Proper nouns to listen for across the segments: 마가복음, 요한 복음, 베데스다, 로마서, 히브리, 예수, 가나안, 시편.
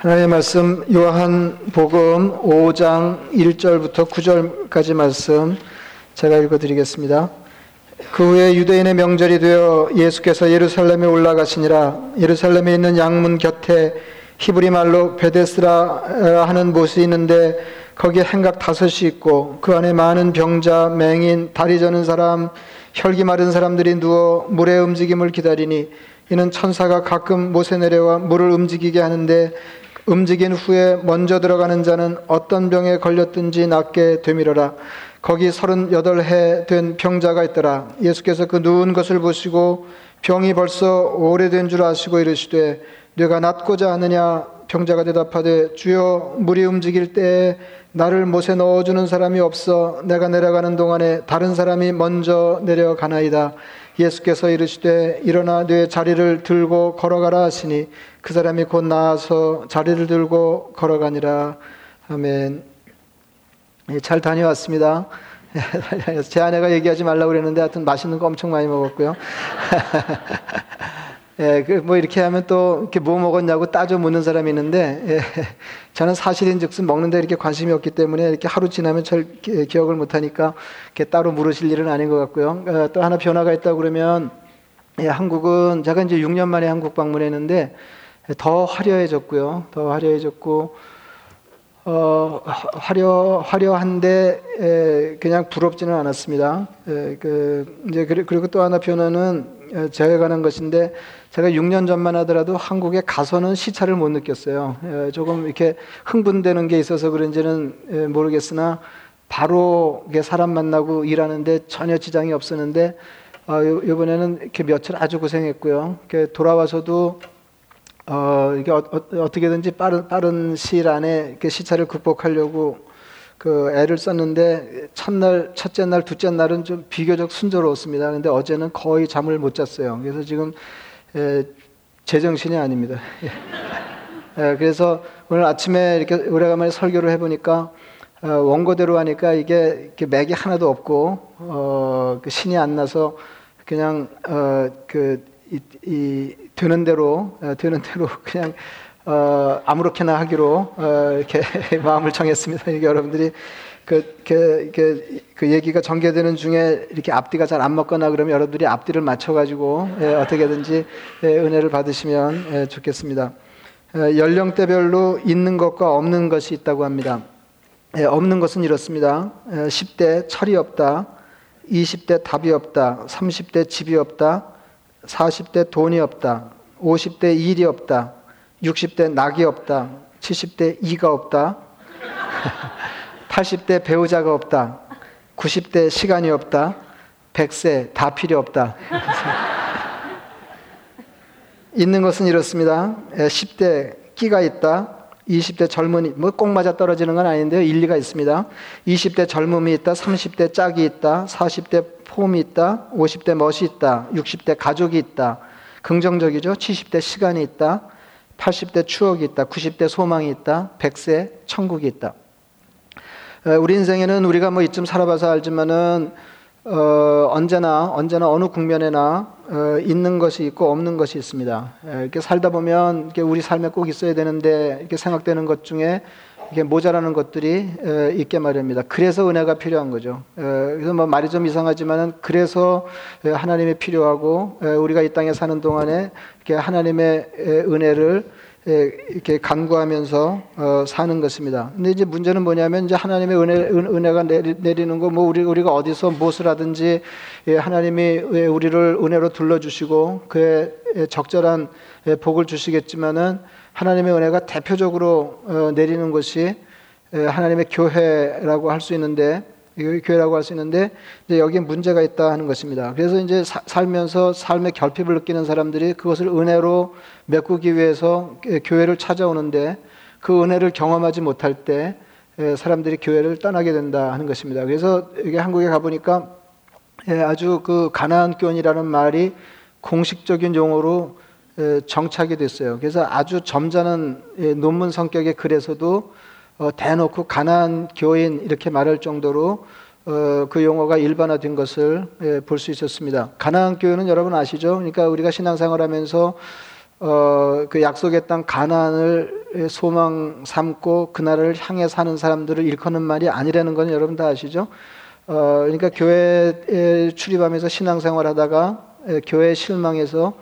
하나님의 말씀 요한 복음 5장 1절부터 9절까지 말씀 제가 읽어드리겠습니다. 그 후에 유대인의 명절이 되어 예수께서 예루살렘에 올라가시니라. 예루살렘에 있는 양문 곁에 히브리 말로 베데스다 하는 못이 있는데 거기에 행각 5이 있고 그 안에 많은 병자, 맹인, 다리 저는 사람, 혈기 마른 사람들이 누워 물의 움직임을 기다리니 이는 천사가 가끔 못에 내려와 물을 움직이게 하는데 움직인 후에 먼저 들어가는 자는 어떤 병에 걸렸든지 낫게 되밀어라. 거기 38해 된 병자가 있더라. 예수께서 그 누운 것을 보시고 병이 벌써 오래된 줄 아시고 이르시되 내가 낫고자 하느냐. 병자가 대답하되 주여, 물이 움직일 때에 나를 못에 넣어주는 사람이 없어 내가 내려가는 동안에 다른 사람이 먼저 내려가나이다. 예수께서 이르시되 일어나 네 자리를 들고 걸어가라 하시니 그 사람이 곧 나아서 자리를 들고 걸어가니라. 아멘. 잘 다녀왔습니다. 제 아내가 얘기하지 말라고 그랬는데 하여튼 맛있는 거 엄청 많이 먹었고요. 예, 뭐 이렇게 하면 또 이렇게 뭐 먹었냐고 따져 묻는 사람이 있는데, 예, 저는 사실인즉슨 먹는데 이렇게 관심이 없기 때문에 이렇게 하루 지나면 잘 기억을 못하니까 이렇게 따로 물으실 일은 아닌 것 같고요. 또 하나 변화가 있다 그러면, 예, 한국은 제가 이제 6년 만에 한국 방문했는데 더 화려해졌고요. 더 화려해졌고, 화려한데 그냥 부럽지는 않았습니다. 예, 이제 그리고 또 하나 변화는 저에 관한 것인데, 제가 6년 전만 하더라도 한국에 가서는 시차를 못 느꼈어요. 조금 이렇게 흥분되는 게 있어서 그런지는 모르겠으나 바로 사람 만나고 일하는데 전혀 지장이 없었는데, 이번에는 이렇게 며칠 아주 고생했고요. 이렇게 돌아와서도 이게 어떻게든지 빠른 시일 안에 이렇게 시차를 극복하려고 그 애를 썼는데, 첫날, 첫째 날, 둘째 날은 좀 비교적 순조로웠습니다. 근데 어제는 거의 잠을 못 잤어요. 그래서 지금 제정신이 아닙니다. 그래서 오늘 아침에 이렇게 오래간만에 설교를 해보니까 원고대로 하니까 이게 이렇게 맥이 하나도 없고 그 신이 안 나서 그냥 되는 대로 그냥 아무렇게나 하기로 이렇게 마음을 정했습니다. 이게 여러분들이 그 얘기가 전개되는 중에 이렇게 앞뒤가 잘 안 맞거나 그러면 여러분들이 앞뒤를 맞춰가지고 어떻게든지 은혜를 받으시면 좋겠습니다. 연령대별로 있는 것과 없는 것이 있다고 합니다. 없는 것은 이렇습니다. 10대 철이 없다, 20대 답이 없다, 30대 집이 없다, 40대 돈이 없다, 50대 일이 없다, 60대 낙이 없다, 70대 이가 없다, 80대 배우자가 없다, 90대 시간이 없다, 100세 다 필요 없다. 있는 것은 이렇습니다. 10대 끼가 있다, 20대 젊은이, 뭐 꼭 맞아 떨어지는 건 아닌데요, 일리가 있습니다. 20대 젊음이 있다, 30대 짝이 있다, 40대 폼이 있다, 50대 멋이 있다, 60대 가족이 있다, 긍정적이죠. 70대 시간이 있다, 80대 추억이 있다, 90대 소망이 있다, 100세 천국이 있다. 우리 인생에는 우리가 뭐 이쯤 살아봐서 알지만은 언제나 어느 국면에나 있는 것이 있고 없는 것이 있습니다. 이렇게 살다 보면 이렇게 우리 삶에 꼭 있어야 되는데 이렇게 생각되는 것 중에 이게 모자라는 것들이 있게 마련입니다. 그래서 은혜가 필요한 거죠. 그래서 뭐 말이 좀 이상하지만은 그래서 하나님이 필요하고 우리가 이 땅에 사는 동안에 이렇게 하나님의 은혜를 이렇게 간구하면서 사는 것입니다. 근데 이제 문제는 뭐냐면 이제 하나님의 은혜가 내리는 거, 뭐 우리가 어디서 무엇을 하든지 하나님이 우리를 은혜로 둘러주시고 그의 적절한 복을 주시겠지만은 하나님의 은혜가 대표적으로 내리는 것이 하나님의 교회라고 할 수 있는데, 이제 여기에 문제가 있다 하는 것입니다. 그래서 이제 살면서 삶의 결핍을 느끼는 사람들이 그것을 은혜로 메꾸기 위해서 교회를 찾아오는데, 그 은혜를 경험하지 못할 때 사람들이 교회를 떠나게 된다 하는 것입니다. 그래서 이게 한국에 가보니까 아주 그 가나안교훈이라는 말이 공식적인 용어로 정착이 됐어요. 그래서 아주 점잖은 논문 성격의 글에서도 대놓고 가나안 교인 이렇게 말할 정도로 그 용어가 일반화된 것을 볼 수 있었습니다. 가나안 교회는 여러분 아시죠? 그러니까 우리가 신앙생활하면서 그 약속의 땅 가나안을 소망 삼고 그날을 향해 사는 사람들을 일컫는 말이 아니라는 건 여러분 다 아시죠? 그러니까 교회에 출입하면서 신앙생활 하다가 교회에 실망해서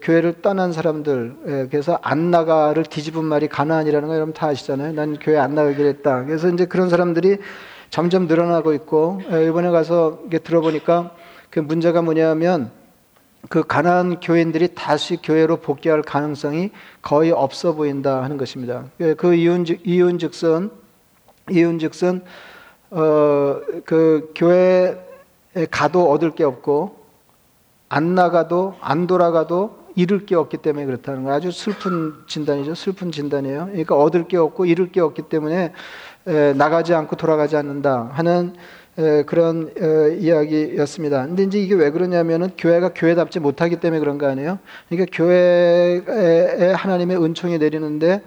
교회를 떠난 사람들, 그래서 안 나가를 뒤집은 말이 가나안이라는 거 여러분 다 아시잖아요. 난 교회 안 나가기로 했다. 그래서 이제 그런 사람들이 점점 늘어나고 있고, 이번에 가서 이게 들어보니까 그 문제가 뭐냐면 그 가나안 교인들이 다시 교회로 복귀할 가능성이 거의 없어 보인다 하는 것입니다. 그 이윤즉슨 그 교회에 가도 얻을 게 없고 안 나가도 안 돌아가도 잃을 게 없기 때문에 그렇다는 거예요. 아주 슬픈 진단이죠. 슬픈 진단이에요. 그러니까 얻을 게 없고 잃을 게 없기 때문에 나가지 않고 돌아가지 않는다 하는 그런 이야기였습니다. 근데 이제 이게 왜 그러냐면은 교회가 교회답지 못하기 때문에 그런 거 아니에요? 그러니까 교회에 하나님의 은총이 내리는데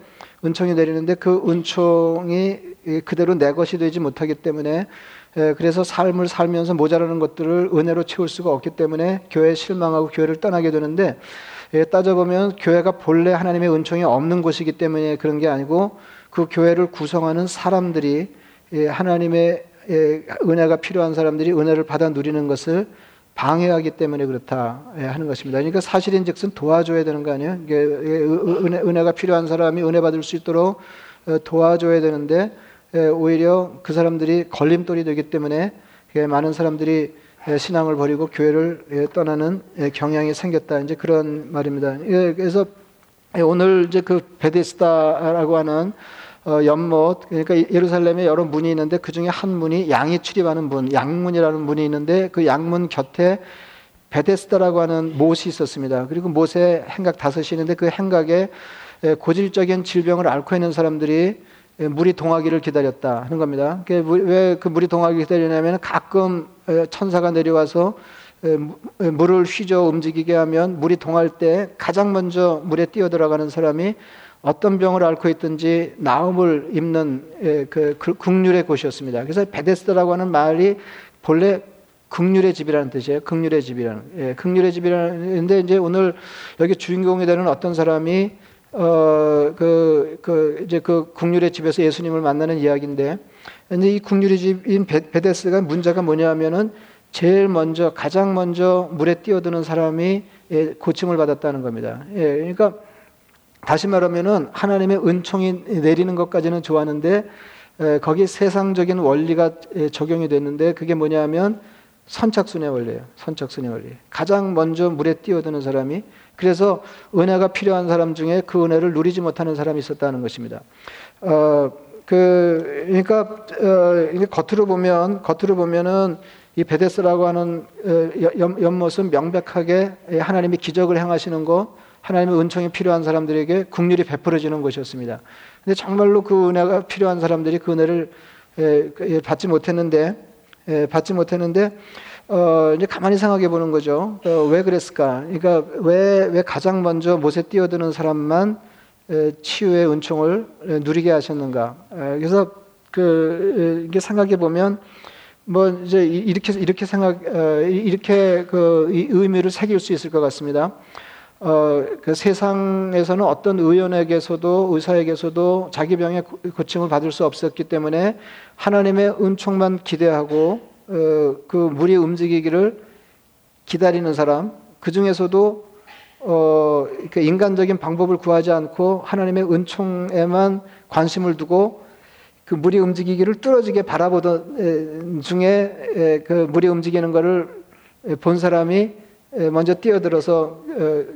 그 은총이 그대로 내 것이 되지 못하기 때문에, 그래서 삶을 살면서 모자라는 것들을 은혜로 채울 수가 없기 때문에 교회에 실망하고 교회를 떠나게 되는데, 따져보면 교회가 본래 하나님의 은총이 없는 곳이기 때문에 그런 게 아니고 그 교회를 구성하는 사람들이 하나님의 은혜가 필요한 사람들이 은혜를 받아 누리는 것을 방해하기 때문에 그렇다 하는 것입니다. 그러니까 사실인즉슨 도와줘야 되는 거 아니에요? 은혜가 필요한 사람이 은혜 받을 수 있도록 도와줘야 되는데 오히려 그 사람들이 걸림돌이 되기 때문에 많은 사람들이 신앙을 버리고 교회를 떠나는 경향이 생겼다, 이제 그런 말입니다. 그래서 오늘 이제 그 베데스다라고 하는 연못, 그러니까 예루살렘에 여러 문이 있는데 그 중에 한 문이 양이 출입하는 문, 양문이라는 문이 있는데 그 양문 곁에 베데스다라고 하는 못이 있었습니다. 그리고 못에 행각 5이 있는데 그 행각에 고질적인 질병을 앓고 있는 사람들이 물이 동하기를 기다렸다 하는 겁니다. 왜 그 물이 동하기를 기다리냐면 가끔 천사가 내려와서 물을 휘저 움직이게 하면 물이 동할 때 가장 먼저 물에 뛰어들어가는 사람이 어떤 병을 앓고 있든지 나음을 입는 그 긍휼의 곳이었습니다. 그래서 베데스다라고 하는 말이 본래 긍휼의 집이라는 뜻이에요. 긍휼의 집이라는데 이제 오늘 여기 주인공이 되는 어떤 사람이 이제 그 긍휼의 집에서 예수님을 만나는 이야기인데, 근데 이 긍휼의 집인 베데스다가 문제가 뭐냐면은 가장 먼저 물에 뛰어드는 사람이 고침을 받았다는 겁니다. 그러니까 다시 말하면은 하나님의 은총이 내리는 것까지는 좋았는데 거기 세상적인 원리가 적용이 됐는데 그게 뭐냐면 선착순의 원리예요. 가장 먼저 물에 뛰어드는 사람이, 그래서 은혜가 필요한 사람 중에 그 은혜를 누리지 못하는 사람이 있었다는 것입니다. 겉으로 보면은 이 베데스라고 하는 연못은 명백하게 하나님이 기적을 행하시는 거, 하나님의 은총이 필요한 사람들에게 긍휼이 베풀어지는 것이었습니다. 근데 정말로 그 은혜가 필요한 사람들이 그 은혜를 받지 못했는데 이제 가만히 생각해 보는 거죠. 왜 그랬을까? 그러니까 왜 가장 먼저 못에 뛰어드는 사람만 치유의 은총을 누리게 하셨는가? 그래서 이게 생각해 보면 이제 이렇게 그 의미를 새길 수 있을 것 같습니다. 그 세상에서는 어떤 의원에게서도 의사에게서도 자기 병의 고침을 받을 수 없었기 때문에 하나님의 은총만 기대하고 그 물이 움직이기를 기다리는 사람, 그 중에서도 그 인간적인 방법을 구하지 않고 하나님의 은총에만 관심을 두고 그 물이 움직이기를 뚫어지게 바라보던 중에 그 물이 움직이는 것을 본 사람이 먼저 뛰어들어서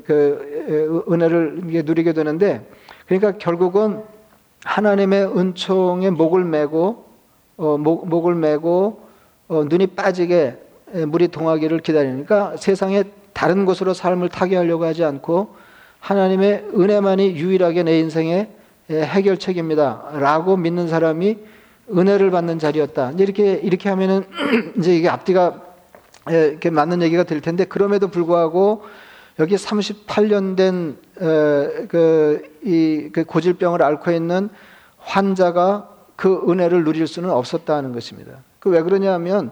그 은혜를 누리게 되는데, 그러니까 결국은 하나님의 은총에 목을 메고 눈이 빠지게 물이 동하기를 기다리니까 세상의 다른 곳으로 삶을 타게 하려고 하지 않고 하나님의 은혜만이 유일하게 내 인생의 해결책입니다라고 믿는 사람이 은혜를 받는 자리였다. 이렇게 하면은 이제 이게 앞뒤가 이렇게 맞는 얘기가 될 텐데, 그럼에도 불구하고 여기 38년 된 그 고질병을 앓고 있는 환자가 그 은혜를 누릴 수는 없었다는 것입니다. 그 왜 그러냐면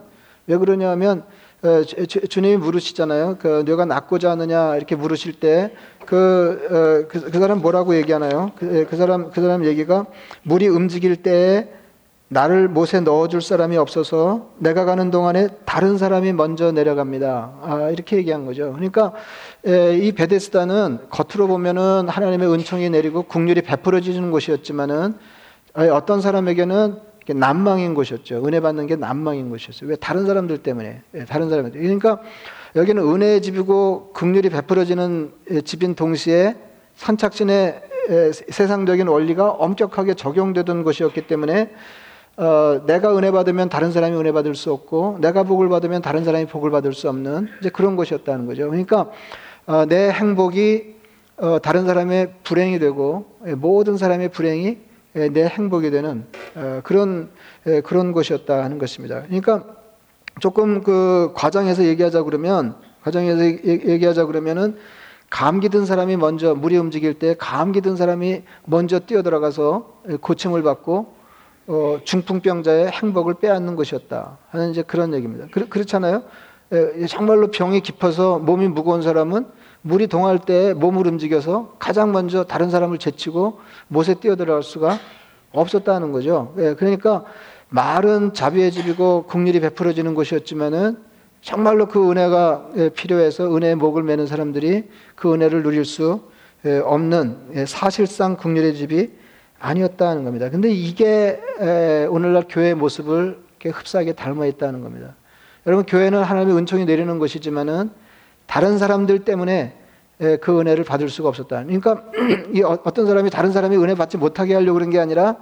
주님이 물으시잖아요. 그 내가 낫고자 하느냐 이렇게 물으실 때 그 사람 뭐라고 얘기하나요? 그 사람 얘기가 물이 움직일 때 나를 못에 넣어줄 사람이 없어서 내가 가는 동안에 다른 사람이 먼저 내려갑니다. 이렇게 얘기한 거죠. 그러니까 이 베데스다는 겉으로 보면은 하나님의 은총이 내리고 긍휼이 베풀어지는 곳이었지만은 어떤 사람에게는 난망인 곳이었죠. 은혜 받는 게 난망인 곳이었어요. 왜? 다른 사람들 때문에. 그러니까 여기는 은혜의 집이고 긍휼이 베풀어지는 집인 동시에 선착순의 세상적인 원리가 엄격하게 적용되던 곳이었기 때문에 내가 은혜 받으면 다른 사람이 은혜 받을 수 없고 내가 복을 받으면 다른 사람이 복을 받을 수 없는 이제 그런 것이었다는 거죠. 그러니까 내 행복이 다른 사람의 불행이 되고 모든 사람의 불행이 내 행복이 되는 그런 것이었다 하는 것입니다. 그러니까 조금 그 과장해서 얘기하자 그러면은 감기 든 사람이 먼저 물이 움직일 때 감기 든 사람이 먼저 뛰어들어가서 고침을 받고 중풍병자의 행복을 빼앗는 것이었다 하는 이제 그런 얘기입니다. 그렇잖아요. 정말로 병이 깊어서 몸이 무거운 사람은 물이 동할 때 몸을 움직여서 가장 먼저 다른 사람을 제치고 못에 뛰어들어갈 수가 없었다는 거죠. 그러니까 말은 자비의 집이고 긍휼이 베풀어지는 곳이었지만은 정말로 그 은혜가 필요해서 은혜의 목을 매는 사람들이 그 은혜를 누릴 수 없는 사실상 긍휼의 집이 아니었다는 겁니다. 근데 이게 오늘날 교회의 모습을 흡사하게 닮아 있다는 겁니다. 여러분, 교회는 하나님의 은총이 내리는 것이지만은 다른 사람들 때문에 그 은혜를 받을 수가 없었다. 그러니까 이 어떤 사람이 다른 사람이 은혜 받지 못하게 하려고 그런 게 아니라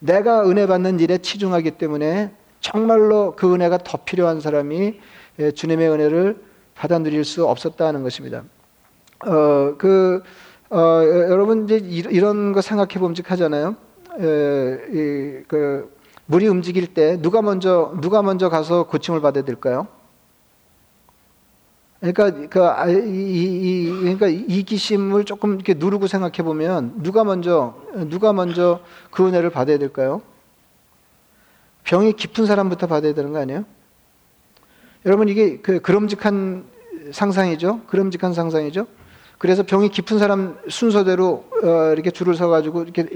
내가 은혜 받는 일에 치중하기 때문에 정말로 그 은혜가 더 필요한 사람이 주님의 은혜를 받아 누릴 수 없었다는 것입니다. 여러분 이제 이런 거 생각해 봄직하잖아요. 물이 움직일 때 누가 먼저 가서 고침을 받아야 될까요? 그러니까 이기심을 조금 이렇게 누르고 생각해 보면 누가 먼저 그 은혜를 받아야 될까요? 병이 깊은 사람부터 받아야 되는 거 아니에요? 여러분 이게 그럼직한 상상이죠. 그래서 병이 깊은 사람 순서대로 이렇게 줄을 서가지고 이렇게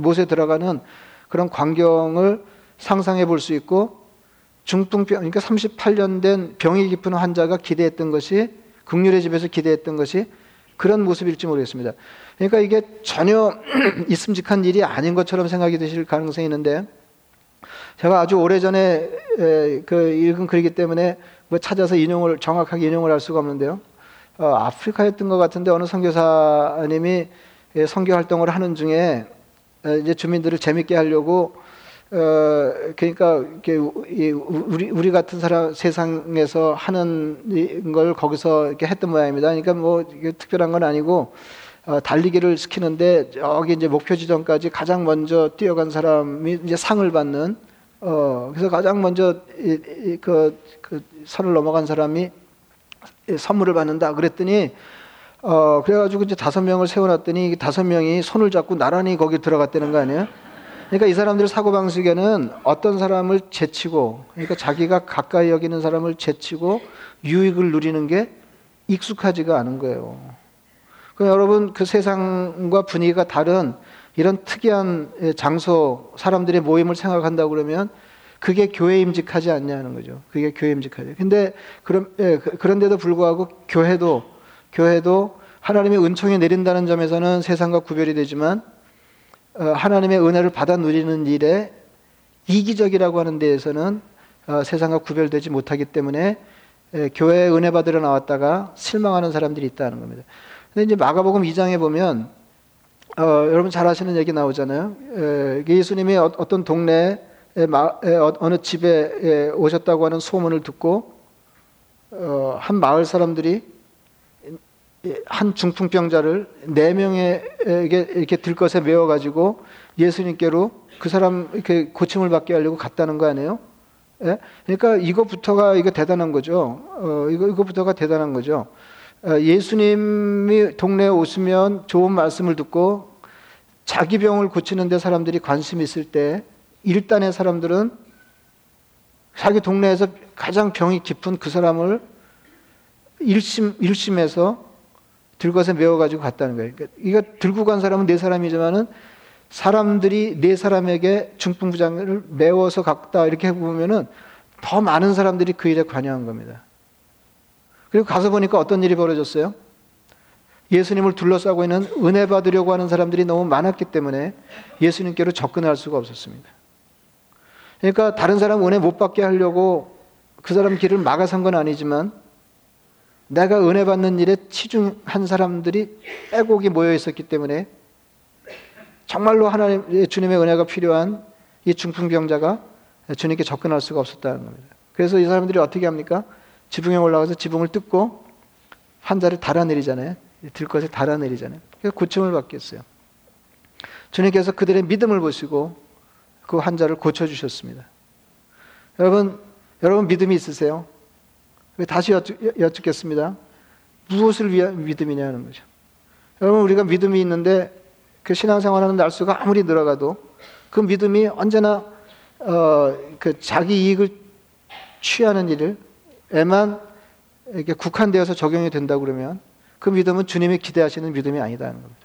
못에 들어가는 그런 광경을 상상해 볼 수 있고, 중풍병, 그러니까 38년 된 병이 깊은 환자가 기대했던 것이, 긍휼의 집에서 기대했던 것이 그런 모습일지 모르겠습니다. 그러니까 이게 전혀 있음직한 일이 아닌 것처럼 생각이 드실 가능성이 있는데, 제가 아주 오래전에 읽은 글이기 때문에 뭐 찾아서 정확하게 인용을 할 수가 없는데요. 아프리카였던 것 같은데 어느 선교사님이 선교 활동을 하는 중에 이제 주민들을 재밌게 하려고 그러니까 우리 같은 사람 세상에서 하는 걸 거기서 이렇게 했던 모양입니다. 그러니까 뭐 특별한 건 아니고 달리기를 시키는데 여기 이제 목표 지점까지 가장 먼저 뛰어간 사람이 이제 상을 받는 그래서 가장 먼저 그 선을 넘어간 사람이 선물을 받는다 그랬더니 그래가지고 이제 5명을 세워놨더니 5명이 손을 잡고 나란히 거기 들어갔다는 거 아니에요? 그러니까 이 사람들 사고 방식에는 어떤 사람을 제치고, 그러니까 자기가 가까이 여기는 사람을 제치고 유익을 누리는 게 익숙하지가 않은 거예요. 그럼 여러분 그 세상과 분위기가 다른 이런 특이한 장소, 사람들의 모임을 생각한다 그러면 그게 교회임직하지 않냐는 거죠. 그게 교회임직하죠. 근데 그런데도 불구하고 교회도 하나님의 은총이 내린다는 점에서는 세상과 구별이 되지만 하나님의 은혜를 받아 누리는 일에 이기적이라고 하는 데에서는 세상과 구별되지 못하기 때문에 교회에 은혜 받으러 나왔다가 실망하는 사람들이 있다는 겁니다. 근데 이제 마가복음 2장에 보면 여러분 잘 아시는 얘기 나오잖아요. 예수님이 어떤 동네에 어느 집에 오셨다고 하는 소문을 듣고 한 마을 사람들이 한 중풍병자를 4명에게 이렇게 들것에 메워가지고 예수님께로 그 사람 이렇게 고침을 받게 하려고 갔다는 거 아니에요? 예? 그러니까 이거부터가 대단한 거죠. 예수님이 동네에 오시면 좋은 말씀을 듣고 자기 병을 고치는데 사람들이 관심이 있을 때 일단의 사람들은 자기 동네에서 가장 병이 깊은 그 사람을 일심에서 들것에 메워가지고 갔다는 거예요. 이거 들고 간 사람은 네 사람이지만은 사람들이 네 사람에게 중풍부장을 메워서 갔다 이렇게 보면은 더 많은 사람들이 그 일에 관여한 겁니다. 그리고 가서 보니까 어떤 일이 벌어졌어요? 예수님을 둘러싸고 있는 은혜 받으려고 하는 사람들이 너무 많았기 때문에 예수님께로 접근할 수가 없었습니다. 그러니까 다른 사람 은혜 못 받게 하려고 그 사람 길을 막아선 건 아니지만 내가 은혜 받는 일에 치중한 사람들이 빼곡이 모여 있었기 때문에 정말로 하나님의 주님의 은혜가 필요한 이 중풍병자가 주님께 접근할 수가 없었다는 겁니다. 그래서 이 사람들이 어떻게 합니까? 지붕에 올라가서 지붕을 뜯고 환자를 달아내리잖아요. 들것에 달아내리잖아요. 그래서 고침을 받겠어요. 주님께서 그들의 믿음을 보시고 그 환자를 고쳐주셨습니다. 여러분 믿음이 있으세요? 다시 여쭙겠습니다. 무엇을 위한 믿음이냐 하는 거죠. 여러분 우리가 믿음이 있는데 그 신앙생활하는 날수가 아무리 늘어가도 그 믿음이 언제나 그 자기 이익을 취하는 일에만 이렇게 국한되어서 적용이 된다고 그러면 그 믿음은 주님이 기대하시는 믿음이 아니다는 겁니다.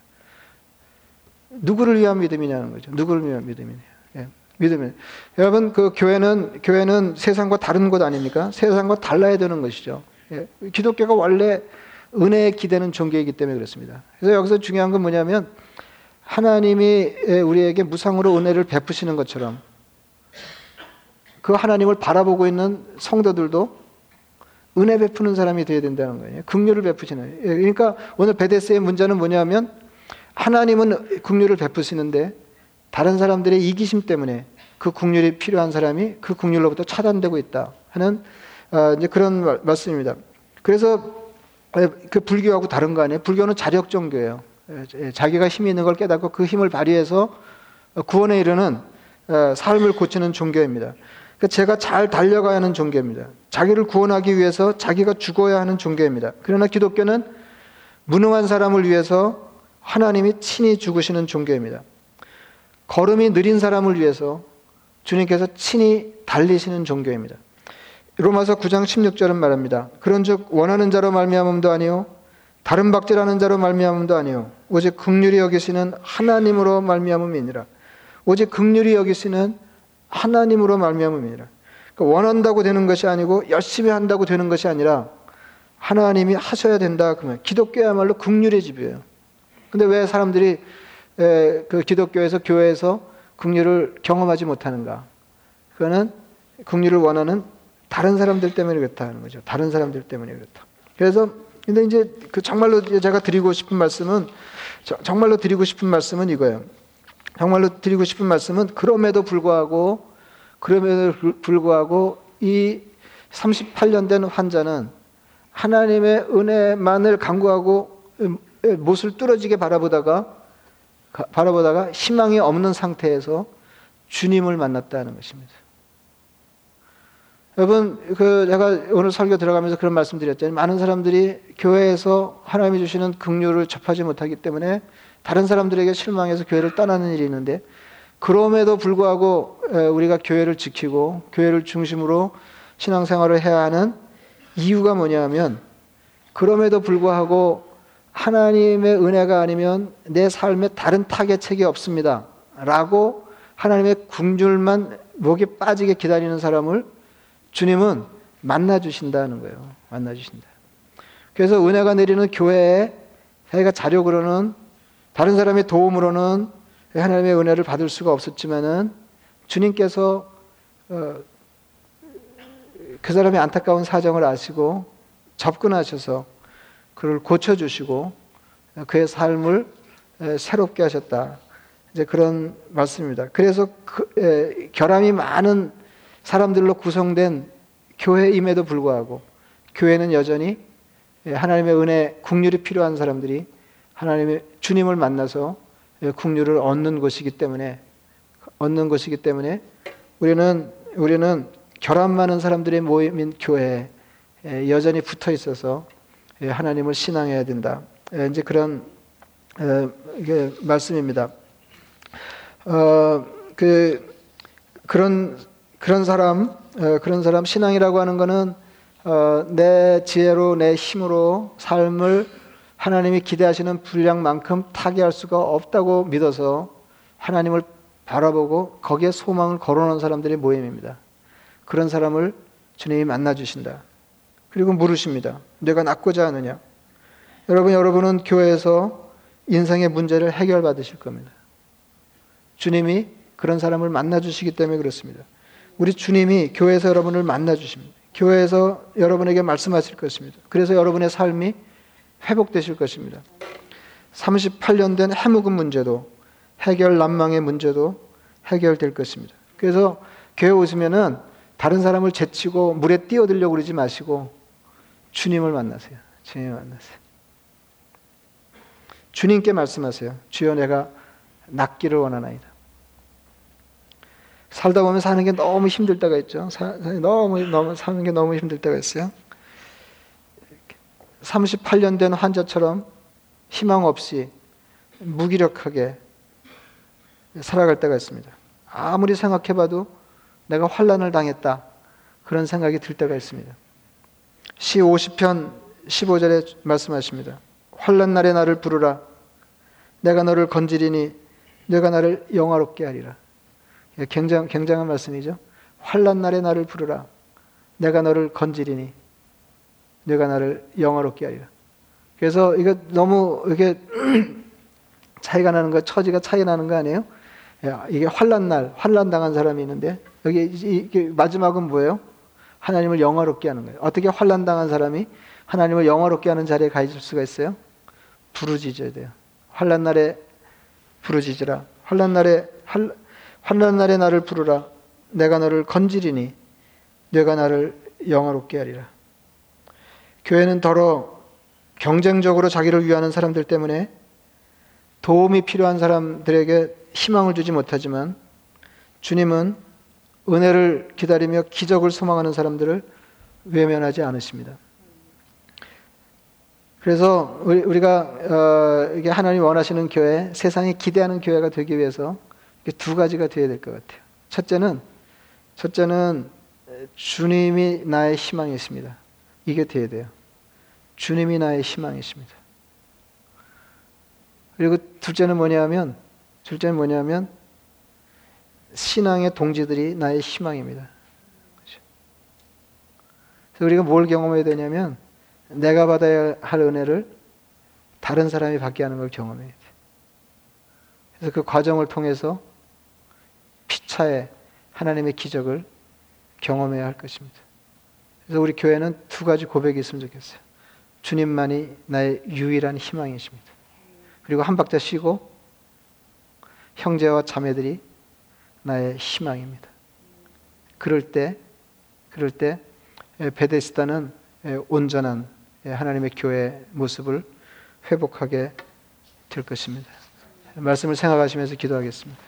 누구를 위한 믿음이냐는 거죠. 누구를 위한 믿음이냐. 예, 믿음이. 여러분 그 교회는 세상과 다른 곳 아닙니까? 세상과 달라야 되는 것이죠. 예, 기독교가 원래 은혜에 기대는 종교이기 때문에 그렇습니다. 그래서 여기서 중요한 건 뭐냐면 하나님이 우리에게 무상으로 은혜를 베푸시는 것처럼 그 하나님을 바라보고 있는 성도들도 은혜 베푸는 사람이 되어야 된다는 거예요. 긍휼을 베푸시는. 그러니까 오늘 베데스의 문제는 뭐냐면 하나님은 긍휼을 베푸시는데 다른 사람들의 이기심 때문에 그 긍휼이 필요한 사람이 그 긍휼로부터 차단되고 있다 하는 이제 그런 말씀입니다. 그래서 그 불교하고 다른 거 아니에요. 불교는 자력 종교예요. 자기가 힘이 있는 걸 깨닫고 그 힘을 발휘해서 구원에 이르는 삶을 고치는 종교입니다. 제가 잘 달려가야 하는 종교입니다. 자기를 구원하기 위해서 자기가 죽어야 하는 종교입니다. 그러나 기독교는 무능한 사람을 위해서 하나님이 친히 죽으시는 종교입니다. 걸음이 느린 사람을 위해서 주님께서 친히 달리시는 종교입니다. 로마서 9장 16절은 말합니다. 그런즉 원하는 자로 말미암음도 아니요 다른 박질하는 자로 말미암음도 아니요 오직 긍휼히 여기시는 하나님으로 말미암음이니라. 오직 긍휼히 여기시는 하나님으로 말미암음이니라. 그러니까 원한다고 되는 것이 아니고 열심히 한다고 되는 것이 아니라 하나님이 하셔야 된다. 그러면 기독교야말로 긍휼의 집이에요. 근데 왜 사람들이 그 기독교에서 교회에서 긍휼을 경험하지 못하는가? 그거는 긍휼을 원하는 다른 사람들 때문에 그렇다는 거죠. 다른 사람들 때문에 그렇다. 그래서 근데 이제 그 정말로 제가 드리고 싶은 말씀은 이거예요. 정말로 드리고 싶은 말씀은 그럼에도 불구하고 이 38년 된 환자는 하나님의 은혜만을 간구하고 못을 뚫어지게 바라보다가 희망이 없는 상태에서 주님을 만났다는 것입니다. 여러분, 제가 오늘 설교 들어가면서 그런 말씀 드렸잖아요. 많은 사람들이 교회에서 하나님이 주시는 긍휼을 접하지 못하기 때문에 다른 사람들에게 실망해서 교회를 떠나는 일이 있는데, 그럼에도 불구하고 우리가 교회를 지키고 교회를 중심으로 신앙생활을 해야 하는 이유가 뭐냐 하면, 그럼에도 불구하고 하나님의 은혜가 아니면 내 삶에 다른 타개책이 없습니다 라고 하나님의 긍휼만 목에 빠지게 기다리는 사람을 주님은 만나주신다는 거예요. 만나주신다. 그래서 은혜가 내리는 교회에 자기가 자력으로는, 다른 사람의 도움으로는 하나님의 은혜를 받을 수가 없었지만은 주님께서 그 사람의 안타까운 사정을 아시고 접근하셔서 그를 고쳐주시고 그의 삶을 새롭게 하셨다. 이제 그런 말씀입니다. 그래서 결함이 많은 사람들로 구성된 교회임에도 불구하고 교회는 여전히 하나님의 은혜, 긍휼이 필요한 사람들이 하나님의 주님을 만나서 긍휼을 얻는 것이기 때문에 우리는 결함 많은 사람들의 모임인 교회에 여전히 붙어 있어서 하나님을 신앙해야 된다. 이제 그런 말씀입니다. 그런 사람, 그런 사람 신앙이라고 하는 것은 내 지혜로 내 힘으로 삶을 하나님이 기대하시는 분량만큼 타개할 수가 없다고 믿어서 하나님을 바라보고 거기에 소망을 걸어놓은 사람들이 모임입니다. 그런 사람을 주님이 만나주신다. 그리고 물으십니다. 내가 낫고자 하느냐? 여러분은 교회에서 인생의 문제를 해결받으실 겁니다. 주님이 그런 사람을 만나주시기 때문에 그렇습니다. 우리 주님이 교회에서 여러분을 만나주십니다. 교회에서 여러분에게 말씀하실 것입니다. 그래서 여러분의 삶이 회복되실 것입니다. 38년 된 해묵은 문제도 해결 난망의 문제도 해결될 것입니다. 그래서 교회 오시면은 다른 사람을 제치고 물에 뛰어들려고 그러지 마시고 주님을 만나세요. 주님을 만나세요. 주님께 말씀하세요. 주여 내가 낫기를 원하나이다. 살다 보면 사는 게 너무 힘들 때가 있죠. 너무 사는 게 너무 힘들 때가 있어요. 38년 된 환자처럼 희망 없이 무기력하게 살아갈 때가 있습니다. 아무리 생각해봐도 내가 환난을 당했다 그런 생각이 들 때가 있습니다. 시 50편 15절에 말씀하십니다. 환난 날에 나를 부르라. 내가 너를 건지리니 내가 나를 영화롭게 하리라. 굉장한 말씀이죠. 환난 날에 나를 부르라. 내가 너를 건지리니 내가 나를 영화롭게 하리라. 그래서 이거 너무 이게 차이가 나는 거, 처지가 차이 나는 거 아니에요? 야, 이게 환난 날, 환난 당한 사람이 있는데 여기 이게 마지막은 뭐예요? 하나님을 영화롭게 하는 거예요. 어떻게 환난 당한 사람이 하나님을 영화롭게 하는 자리에 가있을 수가 있어요? 부르짖어야 돼요. 환난 날에 부르짖으라. 환난 날에 나를 부르라. 내가 너를 건지리니 내가 나를 영화롭게 하리라. 교회는 더러 경쟁적으로 자기를 위하는 사람들 때문에 도움이 필요한 사람들에게 희망을 주지 못하지만 주님은 은혜를 기다리며 기적을 소망하는 사람들을 외면하지 않으십니다. 그래서 우리가 이게 하나님 원하시는 교회, 세상이 기대하는 교회가 되기 위해서 두 가지가 되어야 될 것 같아요. 첫째는 주님이 나의 희망이십니다. 이게 되어야 돼요. 주님이 나의 희망이십니다. 그리고 둘째는 뭐냐면 신앙의 동지들이 나의 희망입니다. 그래서 우리가 뭘 경험해야 되냐면 내가 받아야 할 은혜를 다른 사람이 받게 하는 걸 경험해야 돼. 그래서 그 과정을 통해서 피차에 하나님의 기적을 경험해야 할 것입니다. 그래서 우리 교회는 두 가지 고백이 있으면 좋겠어요. 주님만이 나의 유일한 희망이십니다. 그리고 한 박자 쉬고 형제와 자매들이 나의 희망입니다. 그럴 때 베데스다는 온전한 하나님의 교회의 모습을 회복하게 될 것입니다. 말씀을 생각하시면서 기도하겠습니다.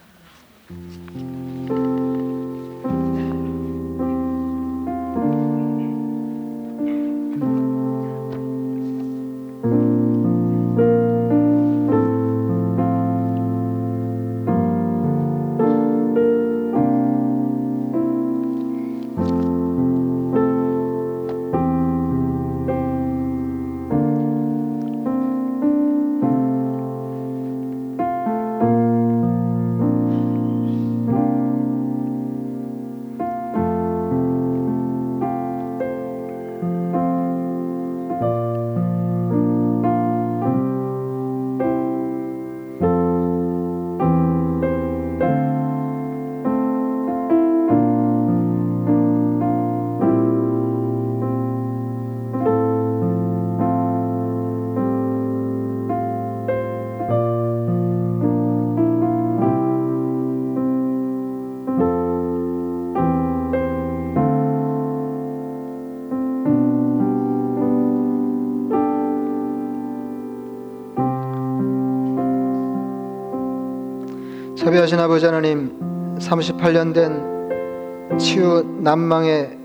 자비하신 아버지 하나님, 38년 된 치유 난망의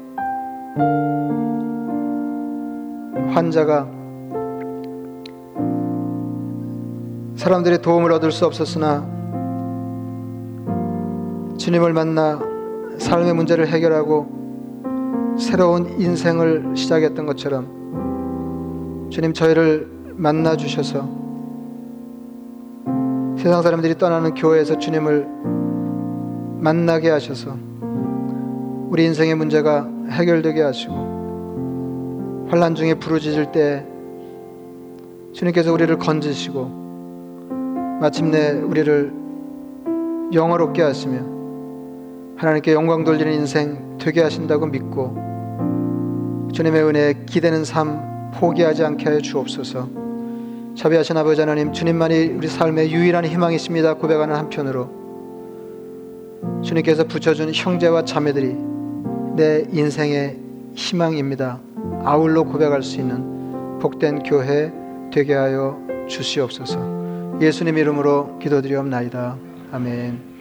환자가 사람들의 도움을 얻을 수 없었으나 주님을 만나 삶의 문제를 해결하고 새로운 인생을 시작했던 것처럼 주님 저희를 만나 주셔서 세상 사람들이 떠나는 교회에서 주님을 만나게 하셔서 우리 인생의 문제가 해결되게 하시고 환난 중에 부르짖을 때 주님께서 우리를 건지시고 마침내 우리를 영화롭게 하시며 하나님께 영광 돌리는 인생 되게 하신다고 믿고 주님의 은혜에 기대는 삶 포기하지 않게 하여 주옵소서. 자비하신 아버지 하나님, 주님만이 우리 삶의 유일한 희망이십니다 고백하는 한편으로 주님께서 붙여준 형제와 자매들이 내 인생의 희망입니다 아울러 고백할 수 있는 복된 교회 되게 하여 주시옵소서. 예수님 이름으로 기도드리옵나이다. 아멘.